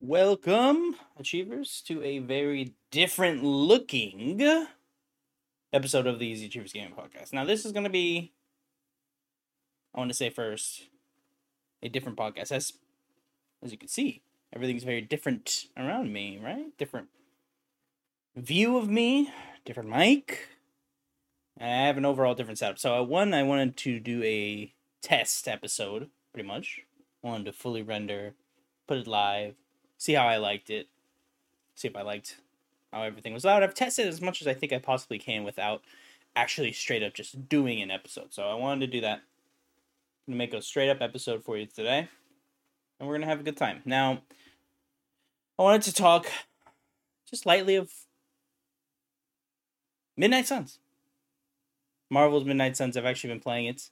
Welcome, Achievers, to a very different looking episode of the Easy Achievers Gaming Podcast. Now, this is going to be, I want to say first, a different podcast. As you can see, everything's very different around me, right? Different view of me, different mic. I have an overall different setup. So, I wanted to do a test episode, pretty much. I wanted to fully render, put it live, see how I liked it, see if I liked how everything was loud. I've tested as much as I think I possibly can without actually straight up just doing an episode. So, I wanted to do that. I'm going to make a straight up episode for you today, and we're going to have a good time. Now, I wanted to talk just lightly of Midnight Suns. Marvel's Midnight Suns, I've actually been playing it.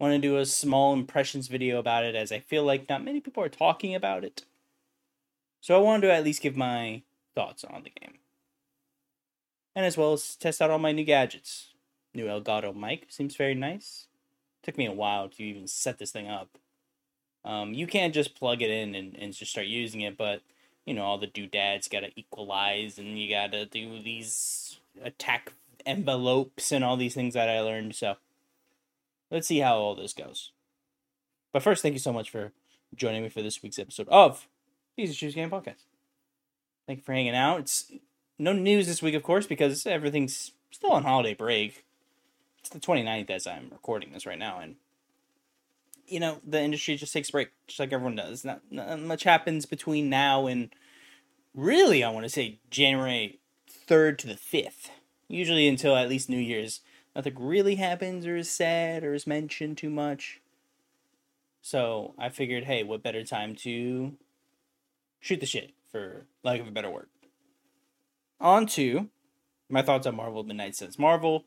I want to do a small impressions video about it, as I feel like not many people are talking about it. So I wanted to at least give my thoughts on the game. And as well as test out all my new gadgets. New Elgato mic, seems very nice. Took me a while to even set this thing up. You can't just plug it in and just start using it, but, you know, all the doodads gotta equalize, and you gotta do these attack envelopes and all these things that I learned. So let's see how all this goes. But first, thank you so much for joining me for this week's episode of the Easy Achievers Game Podcast. Thank you for hanging out. It's no news this week, of course, because everything's still on holiday break. It's the 29th as I'm recording this right now, and you know, the industry just takes a break, just like everyone does. Not much happens between now and really, I want to say January 3rd to the 5th. Usually until at least New Year's, nothing really happens or is said or is mentioned too much. So I figured, hey, what better time to shoot the shit, for lack of a better word. On to my thoughts on Marvel Midnight Suns. Marvel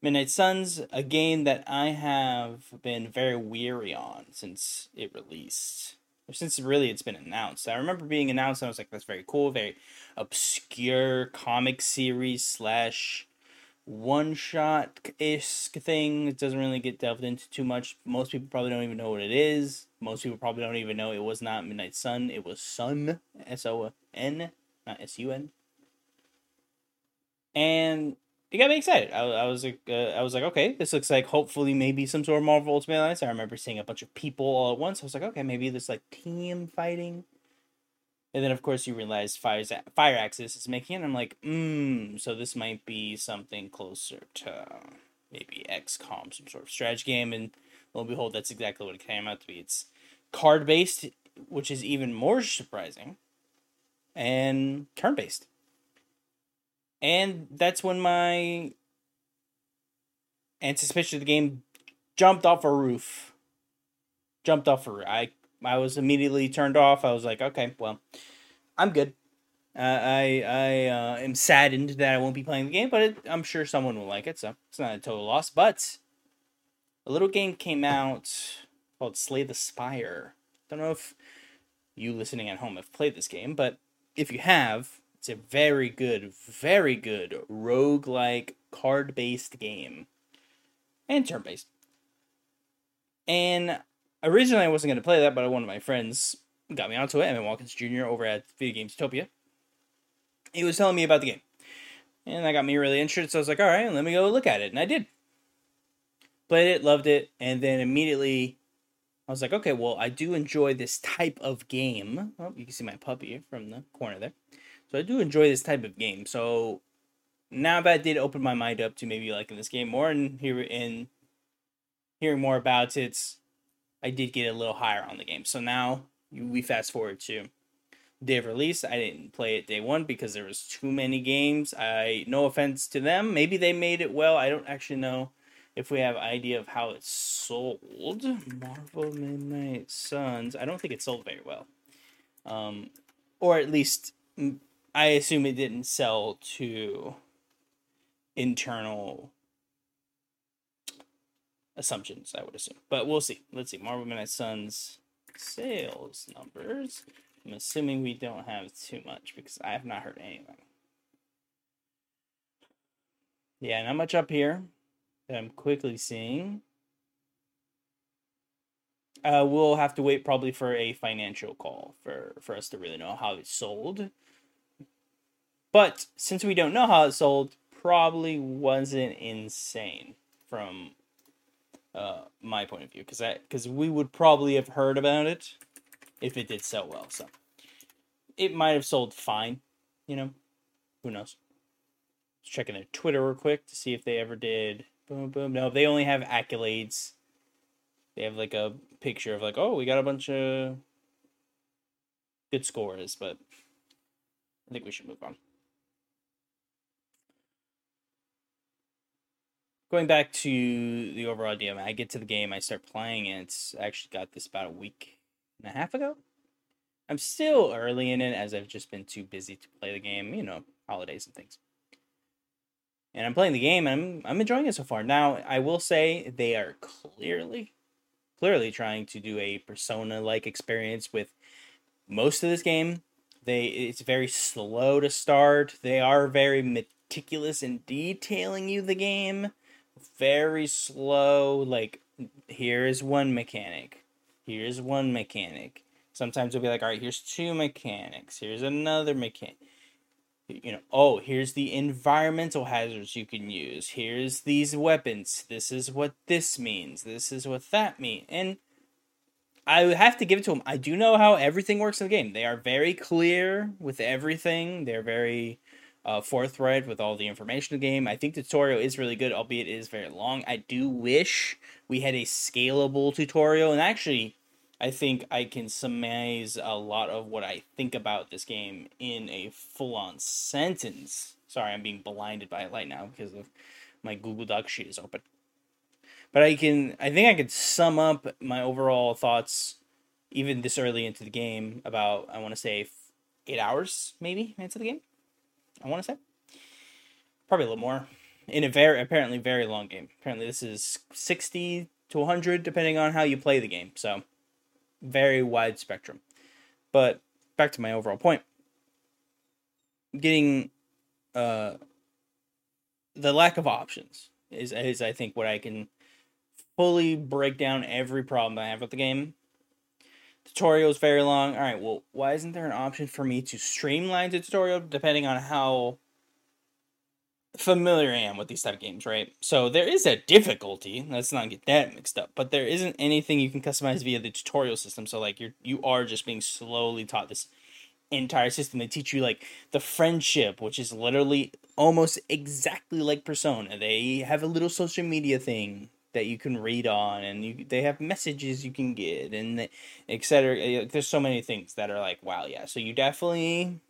Midnight Suns, a game that I have been very weary on since it released. Or since really it's been announced. I remember being announced and I was like, that's very cool, very obscure comic series / one-shot-esque thing. It doesn't really get delved into too much. Most people probably don't even know what it is. Most people probably don't even know it was not Midnight Sun. It was Sun, S-O-N, not S-U-N. And it got me excited. I was like, okay, this looks like hopefully maybe some sort of Marvel Ultimate Alliance. I remember seeing a bunch of people all at once. I was like, okay, maybe this like team fighting. And then of course you realize Firaxis is making it. And I'm like, so this might be something closer to maybe XCOM, some sort of strategy game. And lo and behold, that's exactly what it came out to be. It's card based, which is even more surprising, and turn based. And that's when my anticipation of the game jumped off a roof. I was immediately turned off. I was like, okay, well, I'm good. I am saddened that I won't be playing the game, but I'm sure someone will like it, so it's not a total loss. But a little game came out called Slay the Spire. Don't know if you listening at home have played this game, but if you have, it's a very good roguelike card-based game. And turn-based. And originally I wasn't going to play that, but one of my friends got me onto it. Evan Watkins Jr. over at Video Games Topia. He was telling me about the game. And that got me really interested, so I was like, alright, let me go look at it. And I did. Played it, loved it, and then immediately I was like, okay, well, I do enjoy this type of game. Oh, you can see my puppy from the corner there. So I do enjoy this type of game. So now that did open my mind up to maybe liking this game more, and hearing more about it, I did get a little higher on the game. So now we fast forward to day of release. I didn't play it day one because there was too many games. No offense to them. Maybe they made it well. I don't actually know if we have an idea of how it sold. Marvel Midnight Suns. I don't think it sold very well. Or at least, I assume it didn't sell to internal assumptions, I would assume. But we'll see. Let's see. Marvel Midnight Suns sales numbers. I'm assuming we don't have too much because I have not heard anything. Yeah, not much up here that I'm quickly seeing. we'll have to wait probably for a financial call for us to really know how it sold. But since we don't know how it sold, probably wasn't insane from my point of view, because we would probably have heard about it if it did sell well. So it might have sold fine, you know, who knows. Let's check in their Twitter real quick to see if they ever did. Boom, boom. No, they only have accolades. They have like a picture of like, oh, we got a bunch of good scores, but I think we should move on. Going back to the overall DM, I get to the game, I start playing it. I actually got this about a week and a half ago. I'm still early in it, as I've just been too busy to play the game, you know, holidays and things. And I'm playing the game, and I'm enjoying it so far. Now, I will say they are clearly trying to do a Persona-like experience with most of this game. It's very slow to start. They are very meticulous in detailing you the game. Very slow, like, here's one mechanic. Here's one mechanic. Sometimes it'll be like, all right, here's two mechanics. Here's another mechanic. You know, oh, here's the environmental hazards you can use. Here's these weapons. This is what this means. This is what that means. And I have to give it to them. I do know how everything works in the game. They are very clear with everything. They're very forthright with all the information in the game. I think the tutorial is really good, albeit it is very long. I do wish we had a scalable tutorial. And actually, I think I can summarize a lot of what I think about this game in a full-on sentence. Sorry, I'm being blinded by light now because of my Google Doc sheet is open. But I think I can sum up my overall thoughts, even this early into the game, about, I want to say, 8 hours, maybe, into the game? I want to say. Probably a little more. In a apparently very long game. Apparently this is 60 to 100, depending on how you play the game, so very wide spectrum. But back to my overall point, getting the lack of options is I think what I can fully break down every problem I have with the game. Tutorial is very long. All right, well, why isn't there an option for me to streamline the tutorial depending on how familiar I am with these type of games, right? So there is a difficulty. Let's not get that mixed up. But there isn't anything you can customize via the tutorial system. So like you are just being slowly taught this entire system. They teach you like the friendship, which is literally almost exactly like Persona. They have a little social media thing that you can read on, and they have messages you can get, and etc. There's so many things that are like, wow, yeah. So you definitely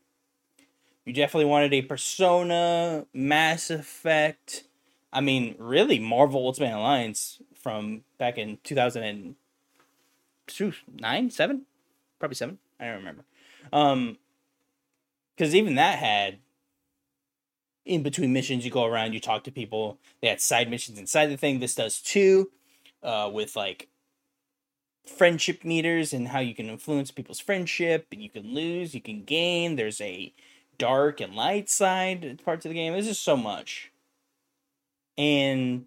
wanted a Persona, Mass Effect, I mean, really, Marvel Ultimate Alliance from back in 2009, 7? Probably 7. I don't remember. Because even that had, in between missions, you go around, you talk to people. They had side missions inside the thing. This does too, with like friendship meters and how you can influence people's friendship. And you can lose, you can gain. There's a dark and light side parts of the game. There's just so much. And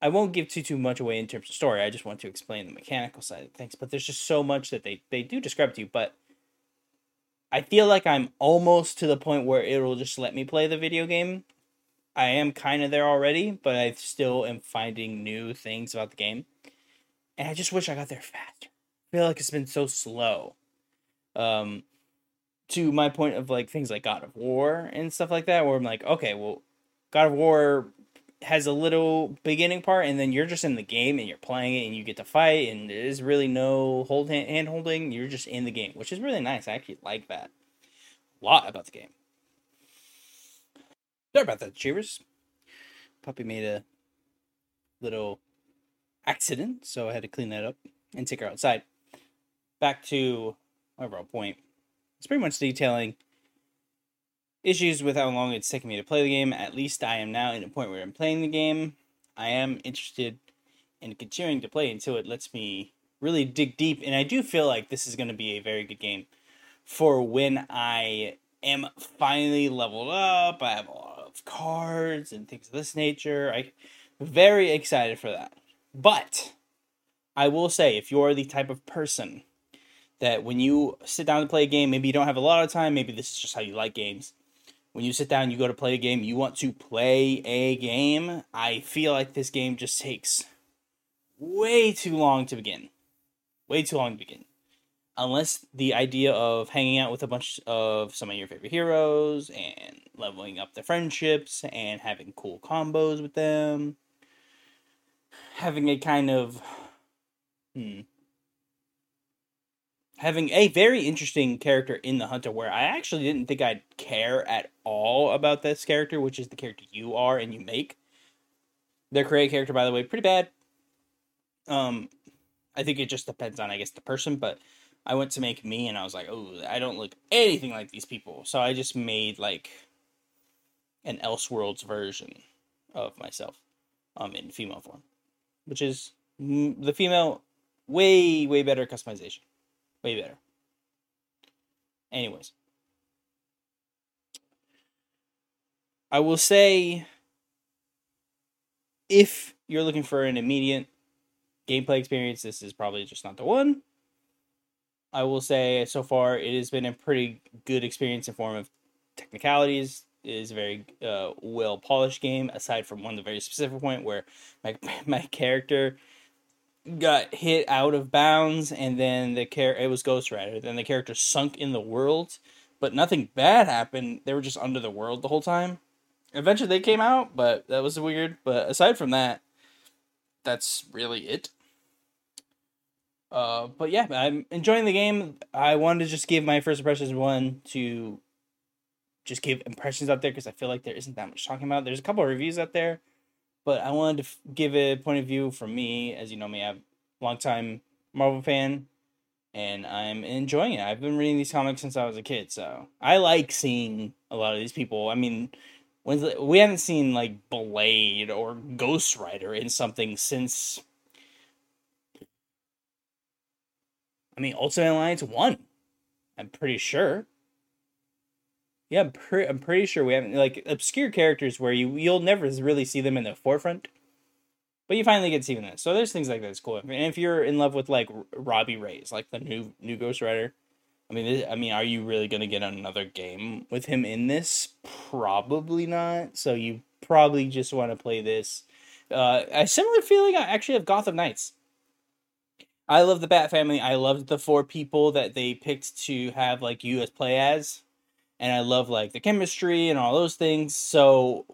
I won't give too much away in terms of story. I just want to explain the mechanical side of things. But there's just so much that they do describe to you. But I feel like I'm almost to the point where it'll just let me play the video game. I am kind of there already, but I still am finding new things about the game. And I just wish I got there faster. I feel like it's been so slow. To my point of like things like God of War and stuff like that, where I'm like, okay, well, God of War has a little beginning part, and then you're just in the game and you're playing it and you get to fight, and there's really no hand holding. You're just in the game, which is really nice. I actually like that a lot about the game. Sorry about that, Achievers. Puppy made a little accident, so I had to clean that up and take her outside. Back to my overall point. It's pretty much detailing issues with how long it's taken me to play the game. At least I am now in a point where I'm playing the game. I am interested in continuing to play until it lets me really dig deep. And I do feel like this is going to be a very good game for when I am finally leveled up. I have a lot of cards and things of this nature. I'm very excited for that. But I will say, if you're the type of person that when you sit down to play a game, maybe you don't have a lot of time, maybe this is just how you like games. When you sit down, you go to play a game, you want to play a game. I feel like this game just takes way too long to begin. Unless the idea of hanging out with a bunch of some of your favorite heroes and leveling up their friendships and having cool combos with them. Having a very interesting character in the Hunter, where I actually didn't think I'd care at all about this character, which is the character you are and you make. Their create character, by the way, pretty bad. I think it just depends on, I guess, the person, but I went to make me, and I was like, oh, I don't look anything like these people. So I just made, like, an Elseworlds version of myself in female form, which is the female way better customization. Way better. Anyways. I will say, if you're looking for an immediate gameplay experience, this is probably just not the one. I will say, so far, it has been a pretty good experience in form of technicalities. It is a very well-polished game, aside from one very specific point where my character got hit out of bounds, and then it was Ghost Rider. Then the character sunk in the world, but nothing bad happened. They were just under the world the whole time. Eventually they came out, but that was weird. But aside from that, that's really it. But yeah, I'm enjoying the game. I wanted to just give my first impressions to just give impressions out there, because I feel like there isn't that much talking about. There's a couple of reviews out there, but I wanted to give a point of view from me. As you know me, I'm a longtime Marvel fan, and I'm enjoying it. I've been reading these comics since I was a kid, so I like seeing a lot of these people. I mean, we haven't seen, like, Blade or Ghost Rider in something since, I mean, Ultimate Alliance 1. I'm pretty sure. Yeah, I'm pretty sure we haven't, like, obscure characters where you'll never really see them in the forefront, but you finally get to see them. So there's things like that. It's cool. I mean, if you're in love with, like, Robbie Reyes, like the new Ghost Rider, I mean, are you really gonna get another game with him in this? Probably not. So you probably just want to play this. A similar feeling I actually have Gotham Knights. I love the Bat Family. I loved the four people that they picked to have, like, you as play as. And I love, like, the chemistry and all those things. So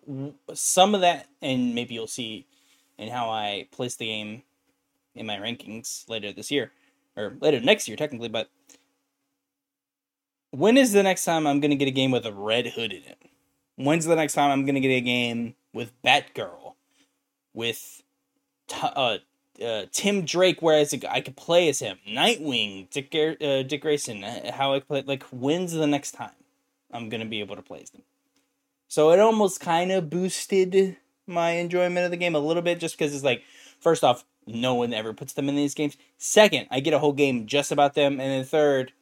some of that, and maybe you'll see in how I place the game in my rankings later this year. Or later next year, technically. But when is the next time I'm going to get a game with a Red Hood in it? When's the next time I'm going to get a game with Batgirl? With Tim Drake, whereas I could play as him, Nightwing, Dick Grayson, how I play. Like, when's the next time I'm gonna be able to play as them? So it almost kind of boosted my enjoyment of the game a little bit, just because it's like, first off, no one ever puts them in these games. Second, I get a whole game just about them, and then third,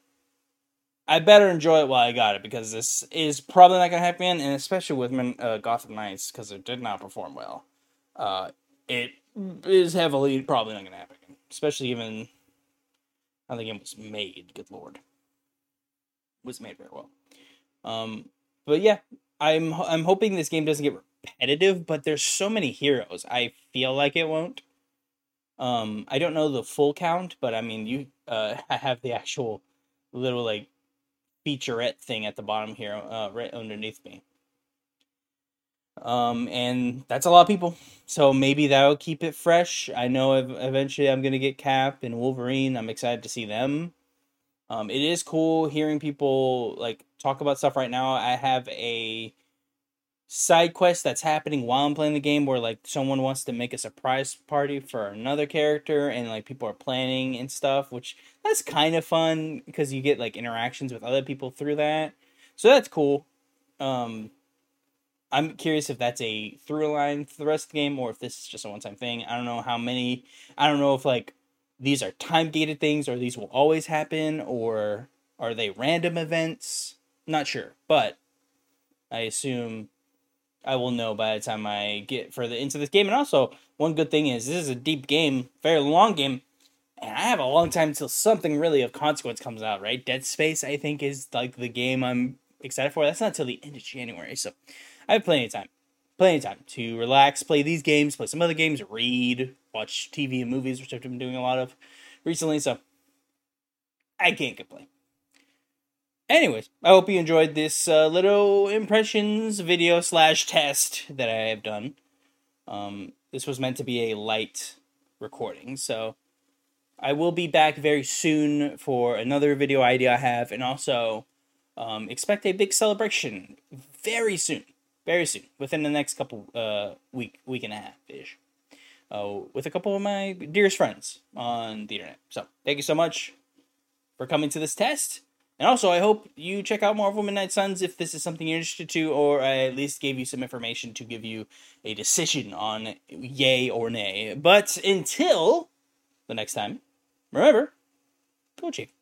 I better enjoy it while I got it, because this is probably not gonna happen, and especially with Gotham Knights, because it did not perform well. It is heavily probably not going to happen again. Especially given how the game was made. Good lord. It was made very well. But yeah, I'm hoping this game doesn't get repetitive, but there's so many heroes. I feel like it won't. I don't know the full count, but I mean, I have the actual little, like, featurette thing at the bottom here, right underneath me. And that's a lot of people, so maybe that'll keep it fresh. I know eventually I'm gonna get Cap and Wolverine. I'm excited to see them. It is cool hearing people, like, talk about stuff right now. I have a side quest that's happening while I'm playing the game, where, like, someone wants to make a surprise party for another character, and, like, people are planning and stuff, which that's kind of fun, because you get, like, interactions with other people through that, so that's cool. I'm curious if that's a through line for the rest of the game, or if this is just a one-time thing. I don't know how many. I don't know if, like, these are time-gated things, or these will always happen, or are they random events? Not sure, but I assume I will know by the time I get further into this game. And also, one good thing is this is a deep game, very long game, And I have a long time until something really of consequence comes out, right? Dead Space, I think, is like the game I'm excited for. That's not till the end of January, so I have plenty of time. Plenty of time to relax, play these games, play some other games, read, watch TV and movies, which I've been doing a lot of recently, so I can't complain. Anyways, I hope you enjoyed this little impressions video / test that I have done. This was meant to be a light recording, so I will be back very soon for another video idea I have, and also expect a big celebration very soon, within the next couple week and a half-ish, with a couple of my dearest friends on the internet. So, thank you so much for coming to this test. And also, I hope you check out Marvel Midnight Suns if this is something you're interested to, or I at least gave you some information to give you a decision on yay or nay. But until the next time, remember, go Chief.